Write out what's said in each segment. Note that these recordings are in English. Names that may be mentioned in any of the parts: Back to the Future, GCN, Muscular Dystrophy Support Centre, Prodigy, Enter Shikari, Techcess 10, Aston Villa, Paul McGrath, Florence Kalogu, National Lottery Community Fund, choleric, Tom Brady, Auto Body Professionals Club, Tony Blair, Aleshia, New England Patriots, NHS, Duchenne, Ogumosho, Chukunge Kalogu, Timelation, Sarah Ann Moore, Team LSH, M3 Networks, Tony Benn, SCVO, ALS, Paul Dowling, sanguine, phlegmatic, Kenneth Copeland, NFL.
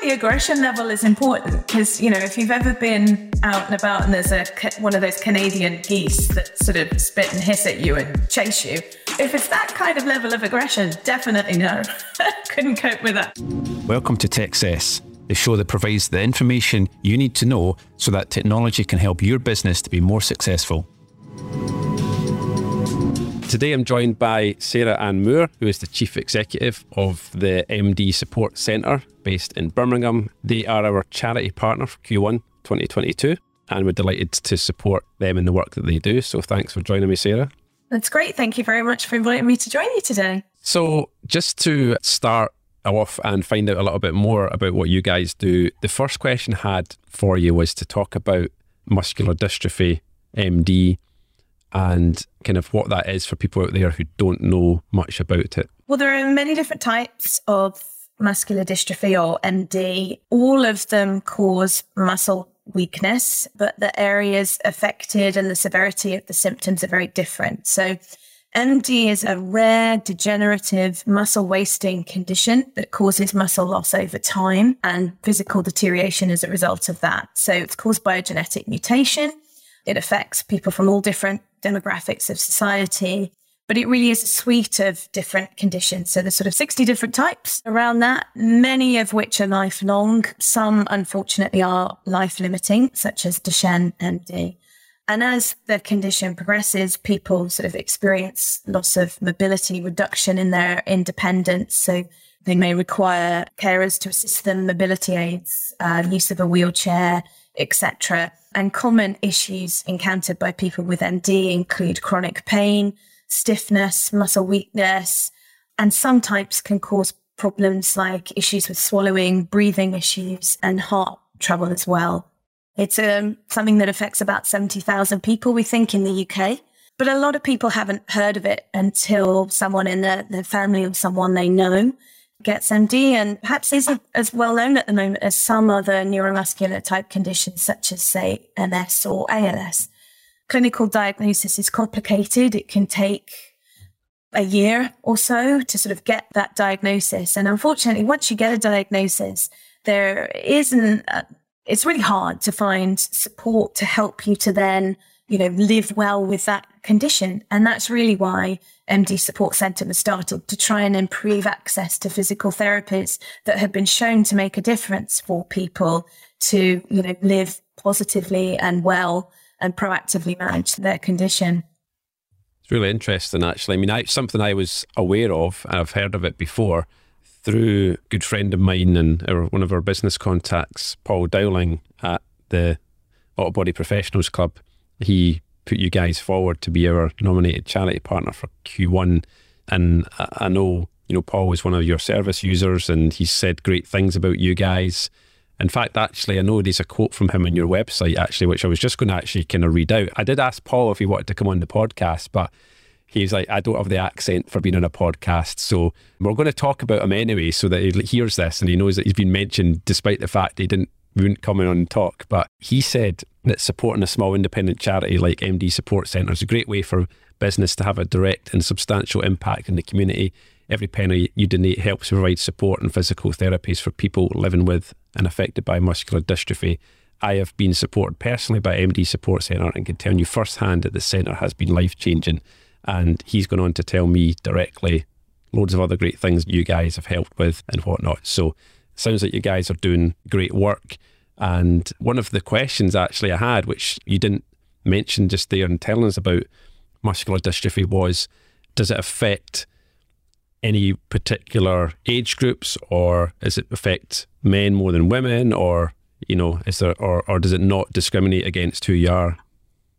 think the aggression level is important because, you know, if you've ever been out and about and there's one of those Canadian geese that sort of spit and hiss at you and chase you, if it's that kind of level of aggression, definitely no. Couldn't cope with that. Welcome to Techcess, the show that provides the information you need to know so that technology can help your business to be more successful. Today I'm joined by Sarah Ann Moore, who is the Chief Executive of the MD Support Centre based in Birmingham. They are our charity partner for Q1 2022 and we're delighted to support them in the work that they do. So thanks for joining me, Sarah. That's great. Thank you very much for inviting me to join you today. So just to start off and find out a little bit more about what you guys do, the first question I had for you was to talk about muscular dystrophy, MD, and kind of what that is for people out there who don't know much about it. Well, there are many different types of muscular dystrophy or MD. All of them cause muscle weakness, but the areas affected and the severity of the symptoms are very different. So MD is a rare degenerative muscle wasting condition that causes muscle loss over time and physical deterioration as a result of that. So it's caused by a genetic mutation. It affects people from all different demographics of society, but it really is a suite of different conditions. So there's sort of 60 different types around that, many of which are lifelong. Some, unfortunately, are life-limiting, such as Duchenne MD. And as the condition progresses, people sort of experience loss of mobility, reduction in their independence. So they may require carers to assist them, mobility aids, use of a wheelchair, etc. And common issues encountered by people with MD include chronic pain, stiffness, muscle weakness, and some types can cause problems like issues with swallowing, breathing issues, and heart trouble as well. It's something that affects about 70,000 people, we think, in the UK. But a lot of people haven't heard of it until someone in their family or someone they know gets MD, and perhaps isn't as well known at the moment as some other neuromuscular type conditions such as, say, MS or ALS. Clinical diagnosis is complicated. It can take a year or so to sort of get that diagnosis. And unfortunately, once you get a diagnosis, it's really hard to find support to help you to then, you know, live well with that condition. And that's really why MD Support Centre was started, to try and improve access to physical therapies that have been shown to make a difference for people to, you know, live positively and well and proactively manage their condition. It's really interesting, actually. I mean, something I was aware of, and I've heard of it before, through a good friend of mine and one of our business contacts, Paul Dowling at the Auto Body Professionals Club. He put you guys forward to be our nominated charity partner for Q1. And I know, you know, Paul is one of your service users and he said great things about you guys. In fact, actually, I know there's a quote from him on your website, actually, which I was just going to actually kind of read out. I did ask Paul if he wanted to come on the podcast, but he was like, I don't have the accent for being on a podcast. So we're going to talk about him anyway so that he hears this and he knows that he's been mentioned despite the fact he wouldn't come in and talk. But he said that supporting a small independent charity like MD Support Centre is a great way for business to have a direct and substantial impact in the community. Every penny you donate helps provide support and physical therapies for people living with and affected by muscular dystrophy. I have been supported personally by MD Support Centre and can tell you firsthand that the centre has been life-changing. And he's gone on to tell me directly loads of other great things you guys have helped with and whatnot. So sounds like you guys are doing great work. And one of the questions actually I had, which you didn't mention just there and telling us about muscular dystrophy, was, does it affect any particular age groups, or does it affect men more than women, or, you know, is there, or does it not discriminate against who you are?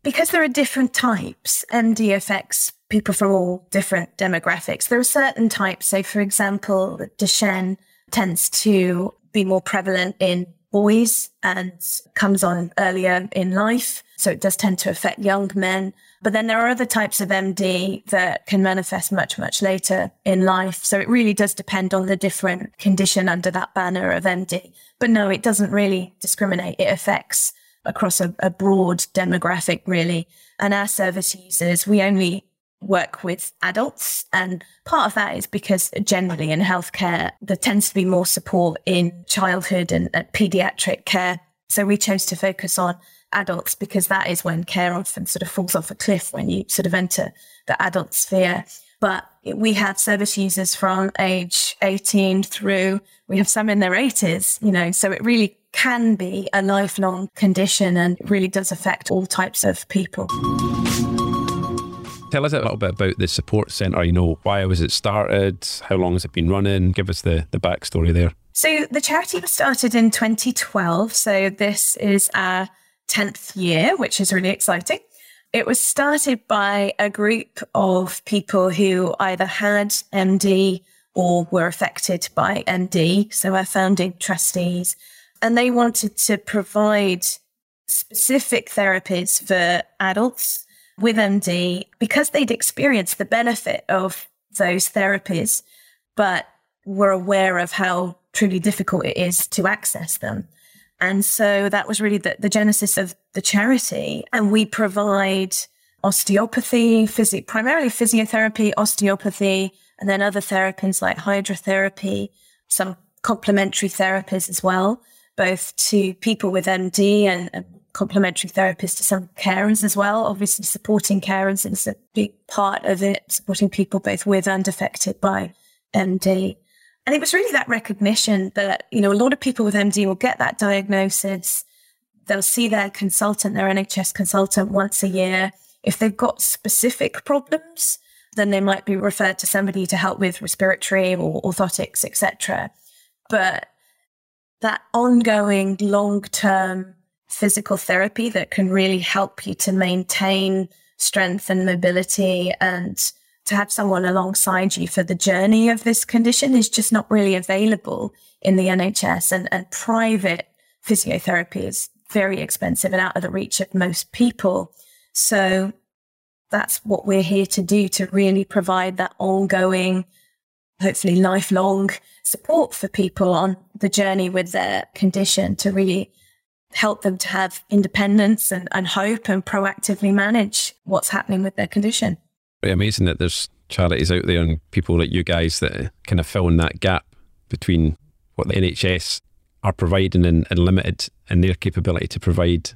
Because there are different types, MD affects people from all different demographics. There are certain types. So, for example, Duchenne tends to be more prevalent in boys and comes on earlier in life. So it does tend to affect young men. But then there are other types of MD that can manifest much, much later in life. So it really does depend on the different condition under that banner of MD. But no, it doesn't really discriminate. It affects across a broad demographic, really. And our service users, we only work with adults, and part of that is because generally in healthcare there tends to be more support in childhood and paediatric care, so we chose to focus on adults because that is when care often sort of falls off a cliff when you sort of enter the adult sphere. But we have service users from age 18 through, we have some in their 80s, you know, so it really can be a lifelong condition and it really does affect all types of people. Tell us a little bit about the support centre, you know, why was it started? How long has it been running? Give us the backstory there. So the charity was started in 2012. So this is our 10th year, which is really exciting. It was started by a group of people who either had MD or were affected by MD. So our founding trustees, and they wanted to provide specific therapies for adults with MD because they'd experienced the benefit of those therapies, but were aware of how truly difficult it is to access them. And so that was really the genesis of the charity. And we provide osteopathy, primarily physiotherapy, osteopathy, and then other therapies like hydrotherapy, some complementary therapies as well, both to people with MD and complementary therapists to some carers as well. Obviously, supporting carers is a big part of it, supporting people both with and affected by MD. And it was really that recognition that, you know, a lot of people with MD will get that diagnosis. They'll see their consultant, their NHS consultant once a year. If they've got specific problems, then they might be referred to somebody to help with respiratory or orthotics, etc. But that ongoing long-term physical therapy that can really help you to maintain strength and mobility and to have someone alongside you for the journey of this condition is just not really available in the NHS, and private physiotherapy is very expensive and out of the reach of most people. So that's what we're here to do, to really provide that ongoing, hopefully lifelong support for people on the journey with their condition, to really help them to have independence and hope and proactively manage what's happening with their condition. Pretty amazing that there's charities out there and people like you guys that kind of fill in that gap between what the NHS are providing and limited in their capability to provide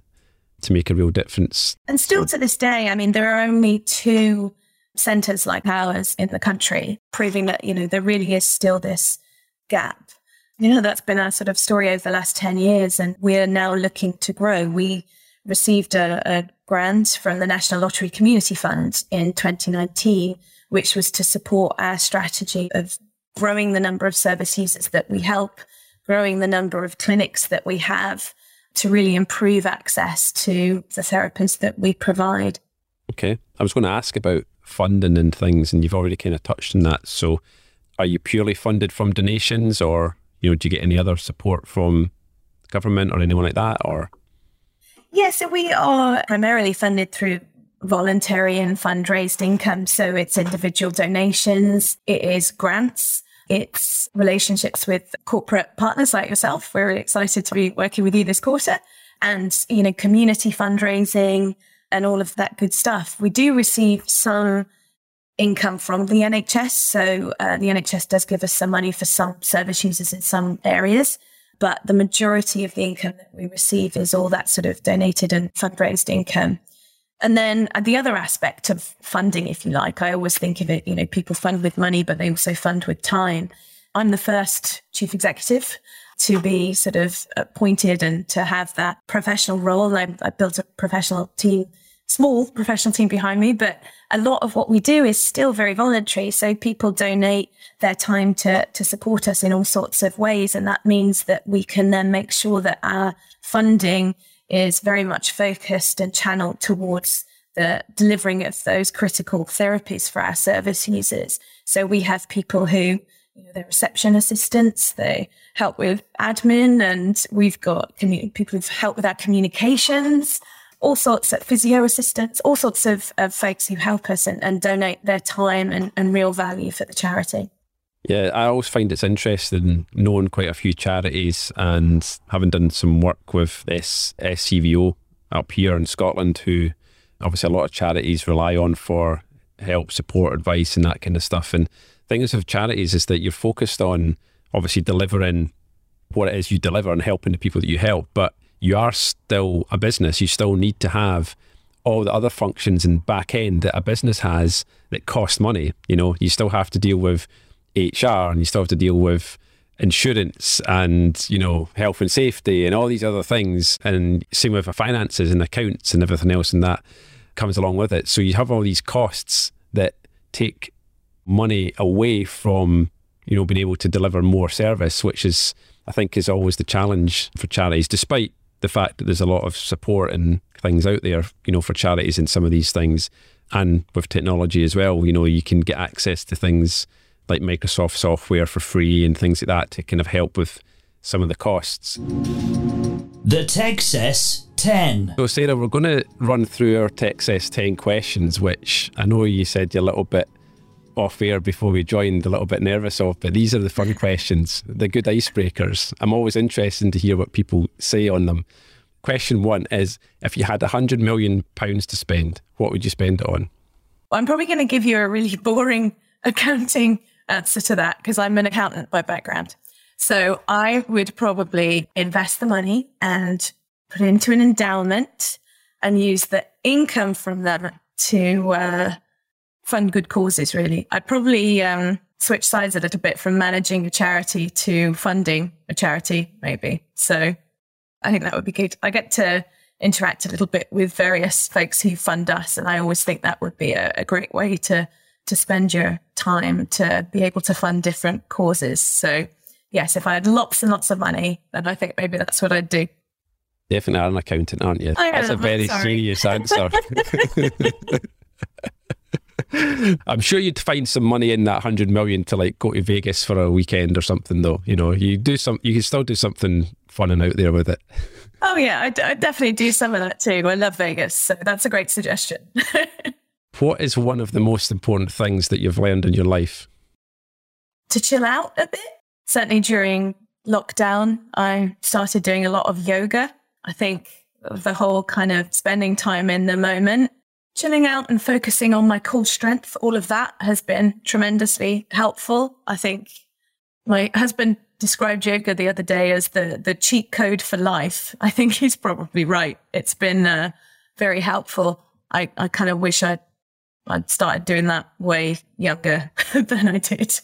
to make a real difference. And still to this day, I mean, there are only two centres like ours in the country, proving that, you know, there really is still this gap. You know, that's been our sort of story over the last 10 years, and we're now looking to grow. We received a grant from the National Lottery Community Fund in 2019, which was to support our strategy of growing the number of service users that we help, growing the number of clinics that we have, to really improve access to the therapists that we provide. Okay. I was going to ask about funding and things, and you've already kind of touched on that. So are you purely funded from donations, or, you know, do you get any other support from government or anyone like that, or? Yeah, so we are primarily funded through voluntary and fundraised income. So it's individual donations, it is grants, it's relationships with corporate partners like yourself. We're really excited to be working with you this quarter, and, you know, community fundraising and all of that good stuff. We do receive some income from the NHS. So the NHS does give us some money for some service users in some areas, but the majority of the income that we receive is all that sort of donated and fundraised income. And then the other aspect of funding, if you like, I always think of it, you know, people fund with money, but they also fund with time. I'm the first chief executive to be sort of appointed and to have that professional role. I built a professional team, small professional team behind me, but a lot of what we do is still very voluntary. So people donate their time to support us in all sorts of ways. And that means that we can then make sure that our funding is very much focused and channeled towards the delivering of those critical therapies for our service users. So we have people who, you know, they're reception assistants, they help with admin, and we've got people who've helped with our communications, all sorts of physio assistants, all sorts of folks who help us and donate their time and real value for the charity. Yeah, I always find it's interesting knowing quite a few charities, and having done some work with this SCVO up here in Scotland, who obviously a lot of charities rely on for help, support, advice and that kind of stuff. And things with charities is that you're focused on obviously delivering what it is you deliver and helping the people that you help, but you are still a business. You still need to have all the other functions and back end that a business has that cost money. You know, you still have to deal with HR and you still have to deal with insurance and, you know, health and safety and all these other things, and same with finances and accounts and everything else, and that comes along with it. So you have all these costs that take money away from, you know, being able to deliver more service, which is, I think, is always the challenge for charities, despite the fact that there's a lot of support and things out there, you know, for charities and some of these things. And with technology as well, you know, you can get access to things like Microsoft software for free and things like that to kind of help with some of the costs. The Techcess 10. So Sarah, we're going to run through our Techcess 10 questions, which I know you said you're a little bit off air before we joined, a little bit nervous of, but these are the fun questions, the good icebreakers. I'm always interested to hear what people say on them. Question one is, if you had £100 million to spend, what would you spend it on? Well, I'm probably going to give you a really boring accounting answer to that, because I'm an accountant by background. So I would probably invest the money and put it into an endowment and use the income from them to fund good causes, really. I'd probably switch sides a little bit from managing a charity to funding a charity, maybe. So I think that would be good. I get to interact a little bit with various folks who fund us, and I always think that would be a great way to spend your time, to be able to fund different causes. So yes, if I had lots and lots of money, then I think maybe that's what I'd do. Definitely are an accountant, aren't you? That's a very serious answer. I'm sure you'd find some money in that 100 million to like go to Vegas for a weekend or something though. You know, you can still do something fun and out there with it. Oh yeah, I definitely do some of that too. I love Vegas, so that's a great suggestion. What is one of the most important things that you've learned in your life? To chill out a bit. Certainly during lockdown, I started doing a lot of yoga. I think the whole kind of spending time in the moment, chilling out and focusing on my core strength, all of that has been tremendously helpful. I think my husband described yoga the other day as the cheat code for life. I think he's probably right. It's been very helpful. I kind of wish I'd started doing that way younger than I did.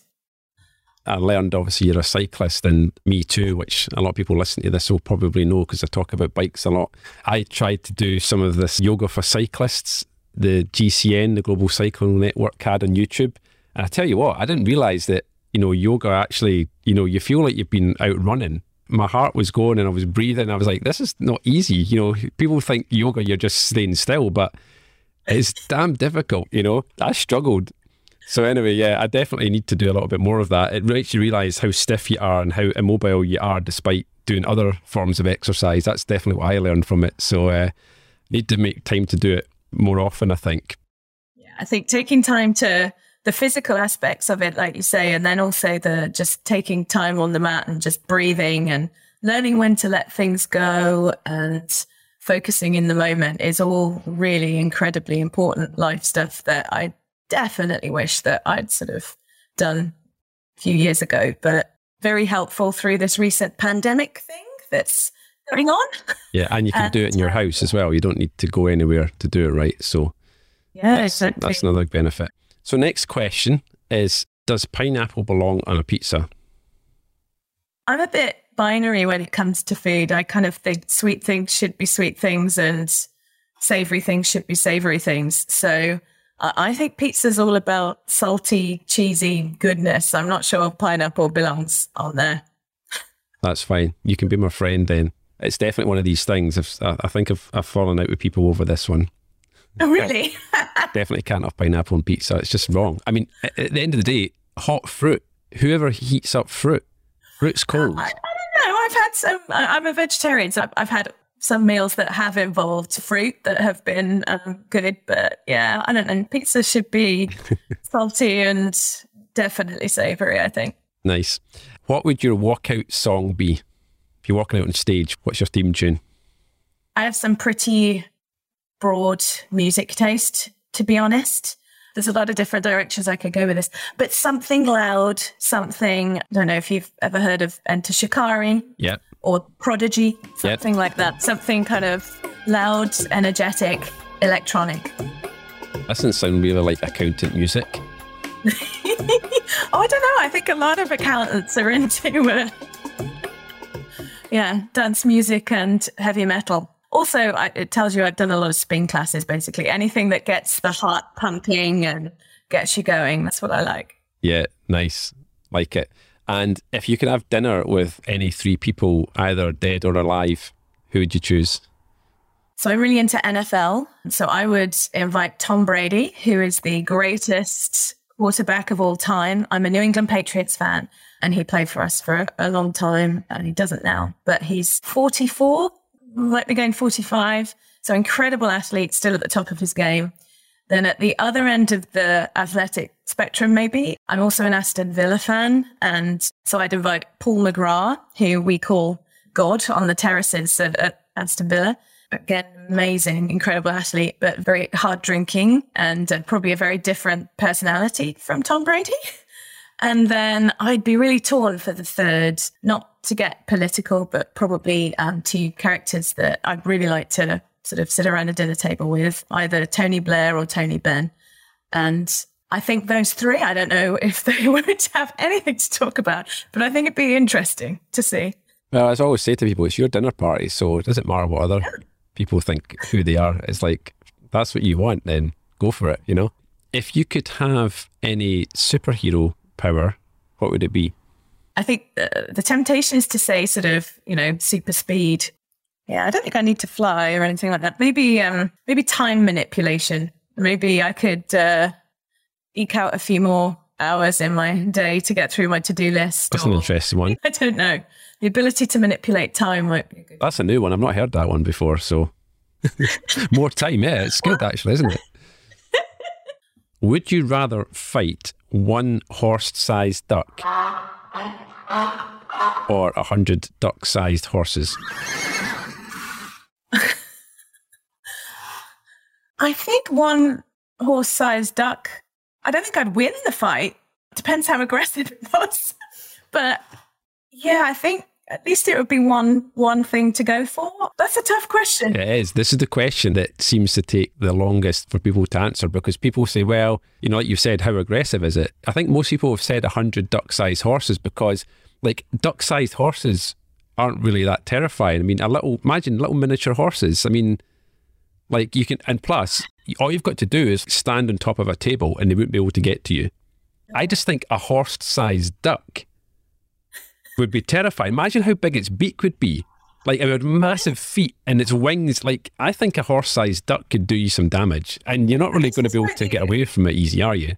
I learned, obviously, you're a cyclist, and me too, which a lot of people listening to this will probably know because I talk about bikes a lot. I tried to do some of this yoga for cyclists. The GCN, the Global Cycling Network, had on YouTube. And I tell you what, I didn't realise that, you know, yoga actually, you know, you feel like you've been out running. My heart was going and I was breathing. I was like, this is not easy. You know, people think yoga, you're just staying still, but it's damn difficult, you know. I struggled. So anyway, yeah, I definitely need to do a little bit more of that. It makes you realise how stiff you are and how immobile you are despite doing other forms of exercise. That's definitely what I learned from it. So need to make time to do it more often, I think. Yeah, I think taking time to the physical aspects of it, like you say, and then also the just taking time on the mat and just breathing and learning when to let things go and focusing in the moment is all really incredibly important life stuff that I definitely wish that I'd sort of done a few years ago, but very helpful through this recent pandemic thing that's going on. Yeah, and you can do it in your house as well. You don't need to go anywhere to do it, right? So yeah, exactly. That's another benefit. So next question is, does pineapple belong on a pizza? I'm a bit binary when it comes to food. I kind of think sweet things should be sweet things and savoury things should be savoury things. So I think pizza's all about salty, cheesy goodness. I'm not sure pineapple belongs on there. That's fine. You can be my friend then. It's definitely one of these things. I think I've fallen out with people over this one. Oh, really? Definitely can't have pineapple on pizza. It's just wrong. I mean, at the end of the day, hot fruit. Whoever heats up fruit's cold. I don't know. I've had some. I'm a vegetarian, so I've had some meals that have involved fruit that have been good, but yeah, I don't know. Pizza should be salty and definitely savoury, I think. Nice. What would your walkout song be? If you're walking out on stage, what's your theme tune? I have some pretty broad music taste, to be honest. There's a lot of different directions I could go with this, but something loud, something, I don't know if you've ever heard of Enter Shikari or Prodigy, something like that, something kind of loud, energetic, electronic. That doesn't sound really like accountant music. I don't know. I think a lot of accountants are into dance music and heavy metal. Also, it tells you I've done a lot of spin classes, basically. Anything that gets the heart pumping and gets you going. That's what I like. Yeah, nice. Like it. And if you could have dinner with any three people, either dead or alive, who would you choose? So I'm really into NFL. So I would invite Tom Brady, who is the greatest quarterback of all time. I'm a New England Patriots fan, and he played for us for a long time, and he doesn't now. But he's 44. Might be going 45. So incredible athlete, still at the top of his game. Then at the other end of the athletic spectrum, maybe, I'm also an Aston Villa fan. And so I'd invite Paul McGrath, who we call God on the terraces at Aston Villa. Again, amazing, incredible athlete, but very hard drinking and probably a very different personality from Tom Brady. And then I'd be really torn for the third, not to get political, but probably two characters that I'd really like to sort of sit around a dinner table with, either Tony Blair or Tony Benn. And I think those three, I don't know if they would have anything to talk about, but I think it'd be interesting to see. Well, as I always say to people, it's your dinner party, so it doesn't matter what other people think who they are. It's like, that's what you want, then go for it, you know? If you could have any superhero power, what would it be? I think the temptation is to say sort of, you know, super speed. Yeah, I don't think I need to fly or anything like that. Maybe time manipulation. Maybe I could eke out a few more hours in my day to get through my to-do list. That's an interesting one. I don't know. The ability to manipulate time might be good. That's a new one. I've not heard that one before, so more time, yeah. It's good actually, isn't it? Would you rather fight one horse-sized duck or 100 duck-sized horses? I think one horse-sized duck. I don't think I'd win the fight. Depends how aggressive it was. But yeah, I think at least it would be one thing to go for. That's a tough question. It is. This is the question that seems to take the longest for people to answer, because people say, well, you know, like you said, how aggressive is it? I think most people have said 100 duck-sized horses because, like, duck-sized horses aren't really that terrifying. I mean, imagine little miniature horses. I mean, like, you can, and plus, all you've got to do is stand on top of a table and they wouldn't be able to get to you. I just think a horse-sized duck would be terrifying. Imagine how big its beak would be. Like, it had massive feet and its wings. Like, I think a horse-sized duck could do you some damage, and you're not really going to be able to get away from it easy, are you?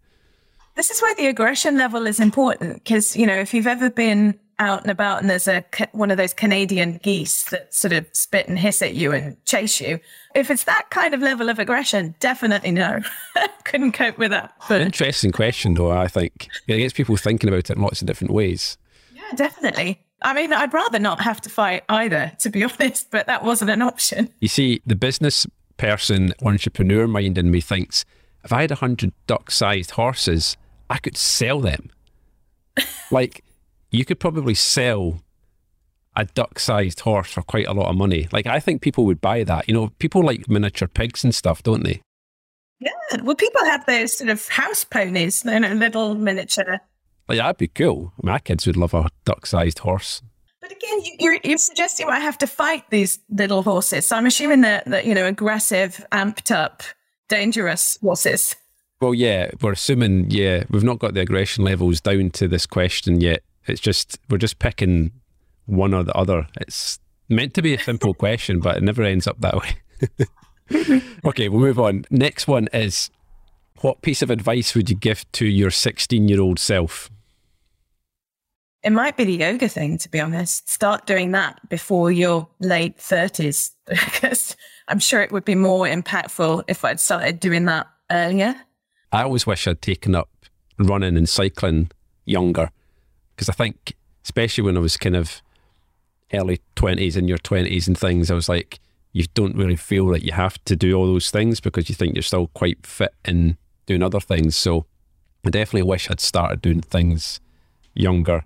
This is where the aggression level is important, because, you know, if you've ever been out and about and there's one of those Canadian geese that sort of spit and hiss at you and chase you, if it's that kind of level of aggression, definitely no. Couldn't cope with that. But interesting question, though, I think. It gets people thinking about it in lots of different ways. Yeah, definitely. I mean, I'd rather not have to fight either, to be honest, but that wasn't an option. You see, the business person, entrepreneur mind in me thinks, if I had 100 duck-sized horses, I could sell them. Like, you could probably sell a duck-sized horse for quite a lot of money. Like, I think people would buy that. You know, people like miniature pigs and stuff, don't they? Yeah, well, people have those sort of house ponies, you know, little miniature. Like, that'd be cool. I mean, my kids would love a duck-sized horse. But again, you're suggesting I have to fight these little horses. So I'm assuming that you know, aggressive, amped-up, dangerous horses. Well, yeah, we're assuming, yeah, we've not got the aggression levels down to this question yet. It's just, we're just picking one or the other. It's meant to be a simple question, but it never ends up that way. Okay, we'll move on. Next one is, what piece of advice would you give to your 16-year-old self? It might be the yoga thing, to be honest. Start doing that before your late 30s, because I'm sure it would be more impactful if I'd started doing that earlier. I always wish I'd taken up running and cycling younger, because I think, especially when I was kind of early 20s, in your 20s and things, I was like, you don't really feel like you have to do all those things because you think you're still quite fit and doing other things. So I definitely wish I'd started doing things younger,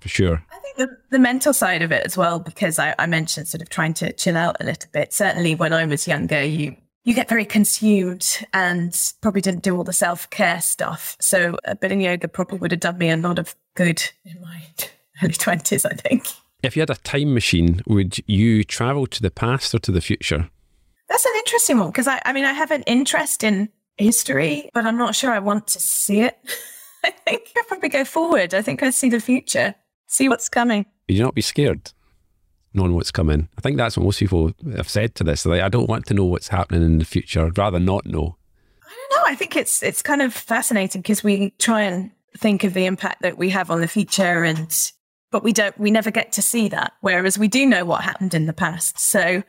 for sure. I think the mental side of it as well, because I mentioned sort of trying to chill out a little bit. Certainly when I was younger, you get very consumed and probably didn't do all the self-care stuff. So a bit of yoga probably would have done me a lot of good in my early 20s, I think. If you had a time machine, would you travel to the past or to the future? That's an interesting one, because I mean, I have an interest in history, but I'm not sure I want to see it. I think I'd probably go forward. I think I'd see the future, see what's coming. Would you not be scared? Knowing what's coming. I think that's what most people have said to this. Like, I don't want to know what's happening in the future. I'd rather not know. I don't know. I think it's kind of fascinating because we try and think of the impact that we have on the future, but we never get to see that. Whereas we do know what happened in the past. So,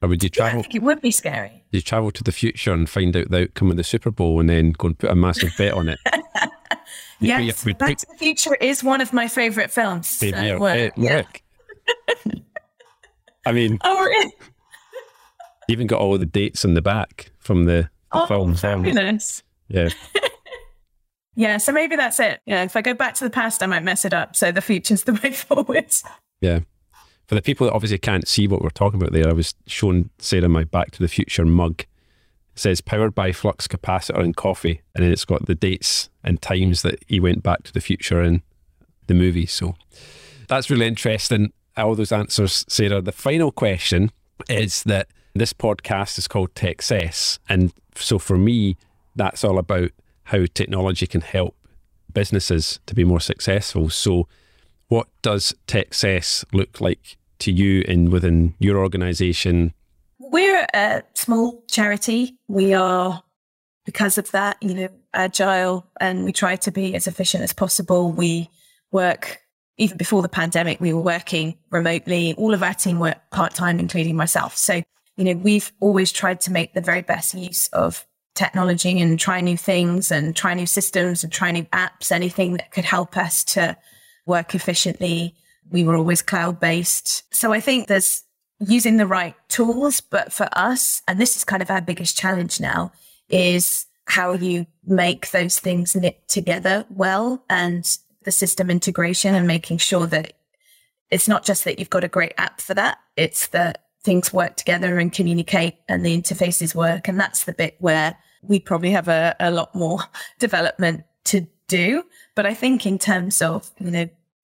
or would you travel? Yeah, I think it would be scary. You travel to the future and find out the outcome of the Super Bowl, and then go and put a massive bet on it. Yes, Back to the Future is one of my favourite films. So work. I mean, really? You even got all the dates on the back from the film. Fabulous. Yeah. Yeah, so maybe that's it. Yeah, if I go back to the past, I might mess it up. So the future's the way forward. Yeah. For the people that obviously can't see what we're talking about there, I was showing Sarah my Back to the Future mug. It says, powered by flux capacitor and coffee. And then it's got the dates and times that he went back to the future in the movie. So that's really interesting. All those answers, Sarah. The final question is that this podcast is called Techcess. And so for me, that's all about how technology can help businesses to be more successful. So what does Techcess look like to you within your organisation? We're a small charity. We are, because of that, agile, and we try to be as efficient as possible. We work... Even before the pandemic, we were working remotely. All of our team work part-time, including myself. So, we've always tried to make the very best use of technology and try new things and try new systems and try new apps, anything that could help us to work efficiently. We were always cloud-based. So I think there's using the right tools, but for us, and this is kind of our biggest challenge now, is how you make those things knit together well and the system integration, and making sure that it's not just that you've got a great app for that, it's that things work together and communicate and the interfaces work. And that's the bit where we probably have a lot more development to do. But I think in terms of,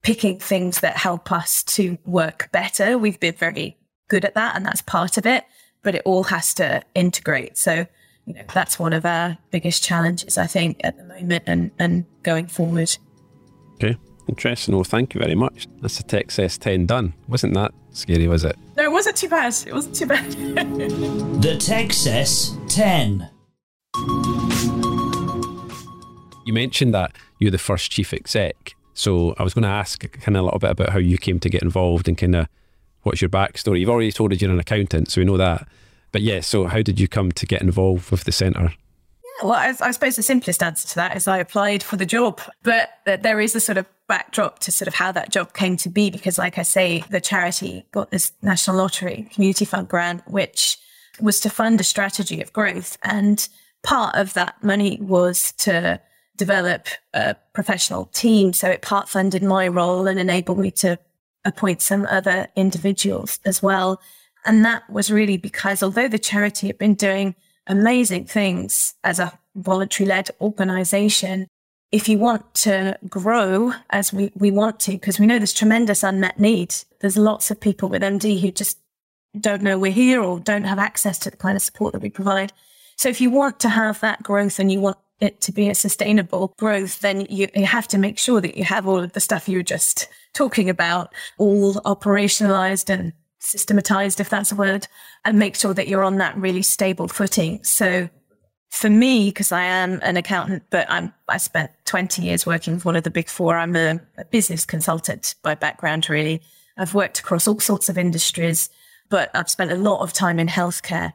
picking things that help us to work better, we've been very good at that, and that's part of it, but it all has to integrate. So, that's one of our biggest challenges, I think, at the moment and going forward. Okay, interesting. Well, thank you very much. That's the Techcess 10 done. Wasn't that scary, was it? No, it wasn't too bad. The Techcess 10. You mentioned that you're the first chief exec. So I was going to ask kind of a little bit about how you came to get involved and kind of what's your backstory. You've already told us you're an accountant, so we know that. But yeah, so how did you come to get involved with the centre? Well, I suppose the simplest answer to that is I applied for the job, but there is a sort of backdrop to sort of how that job came to be, because like I say, the charity got this National Lottery Community Fund grant, which was to fund a strategy of growth. And part of that money was to develop a professional team. So it part funded my role and enabled me to appoint some other individuals as well. And that was really because although the charity had been doing amazing things as a voluntary-led organisation, if you want to grow as we want to, because we know there's tremendous unmet need. There's lots of people with MD who just don't know we're here or don't have access to the kind of support that we provide. So if you want to have that growth and you want it to be a sustainable growth, then you have to make sure that you have all of the stuff you were just talking about, all operationalised and systematized, if that's a word, and make sure that you're on that really stable footing. So for me, because I am an accountant, but I spent 20 years working with one of the big four. I'm a business consultant by background, really. I've worked across all sorts of industries, but I've spent a lot of time in healthcare.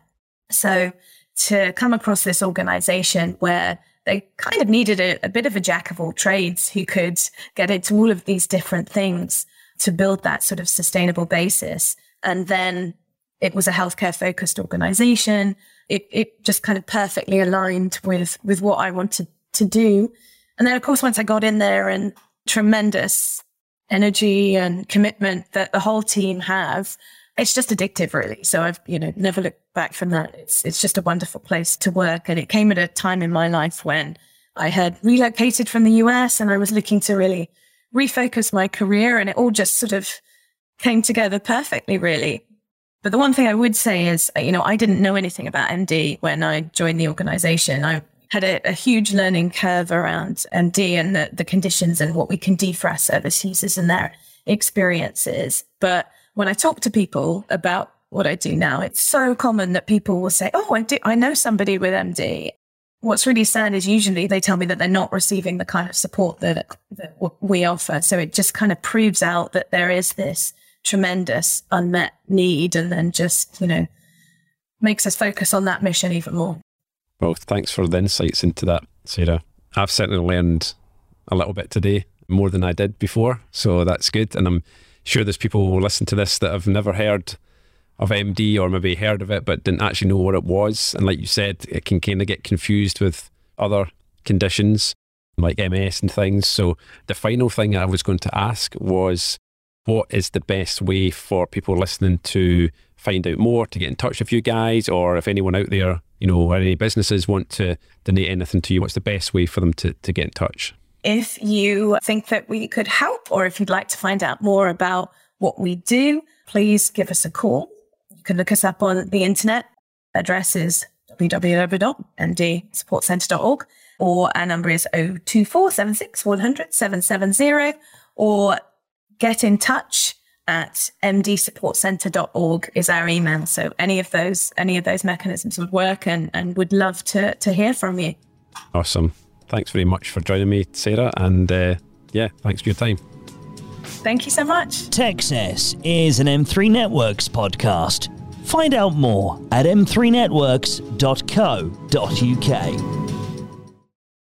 So to come across this organization where they kind of needed a bit of a jack of all trades who could get into all of these different things to build that sort of sustainable basis. And then It was a healthcare-focused organisation. It just kind of perfectly aligned with what I wanted to do. And then, of course, once I got in there, and tremendous energy and commitment that the whole team have, it's just addictive, really. So I've, never looked back from that. It's just a wonderful place to work. And it came at a time in my life when I had relocated from the US and I was looking to really refocus my career, and it all just sort of came together perfectly, really. But the one thing I would say is, I didn't know anything about MD when I joined the organization. I had a huge learning curve around MD and the conditions and what we can do for our service users and their experiences. But when I talk to people about what I do now, it's so common that people will say, oh, I know somebody with MD. What's really sad is usually they tell me that they're not receiving the kind of support that we offer. So it just kind of proves out that there is this tremendous unmet need, and then just, makes us focus on that mission even more. Well, thanks for the insights into that, Sarah. I've certainly learned a little bit today, more than I did before. So that's good. And I'm sure there's people who will listen to this that have never heard of MD, or maybe heard of it but didn't actually know what it was. And like you said, it can kind of get confused with other conditions like MS and things. So the final thing I was going to ask was, what is the best way for people listening to find out more, to get in touch with you guys, or if anyone out there, or any businesses want to donate anything to you, what's the best way for them to get in touch? If you think that we could help, or if you'd like to find out more about what we do, please give us a call. You can look us up on the internet. Address is www.mdsupportcentre.org, or our number is 02476 100 770, or get in touch at mdsupportcentre.org is our email. So any of those mechanisms would work, and would love to hear from you. Awesome. Thanks very much for joining me, Sarah, and thanks for your time. Thank you so much. Techcess is an M3 Networks podcast. Find out more at m3networks.co.uk.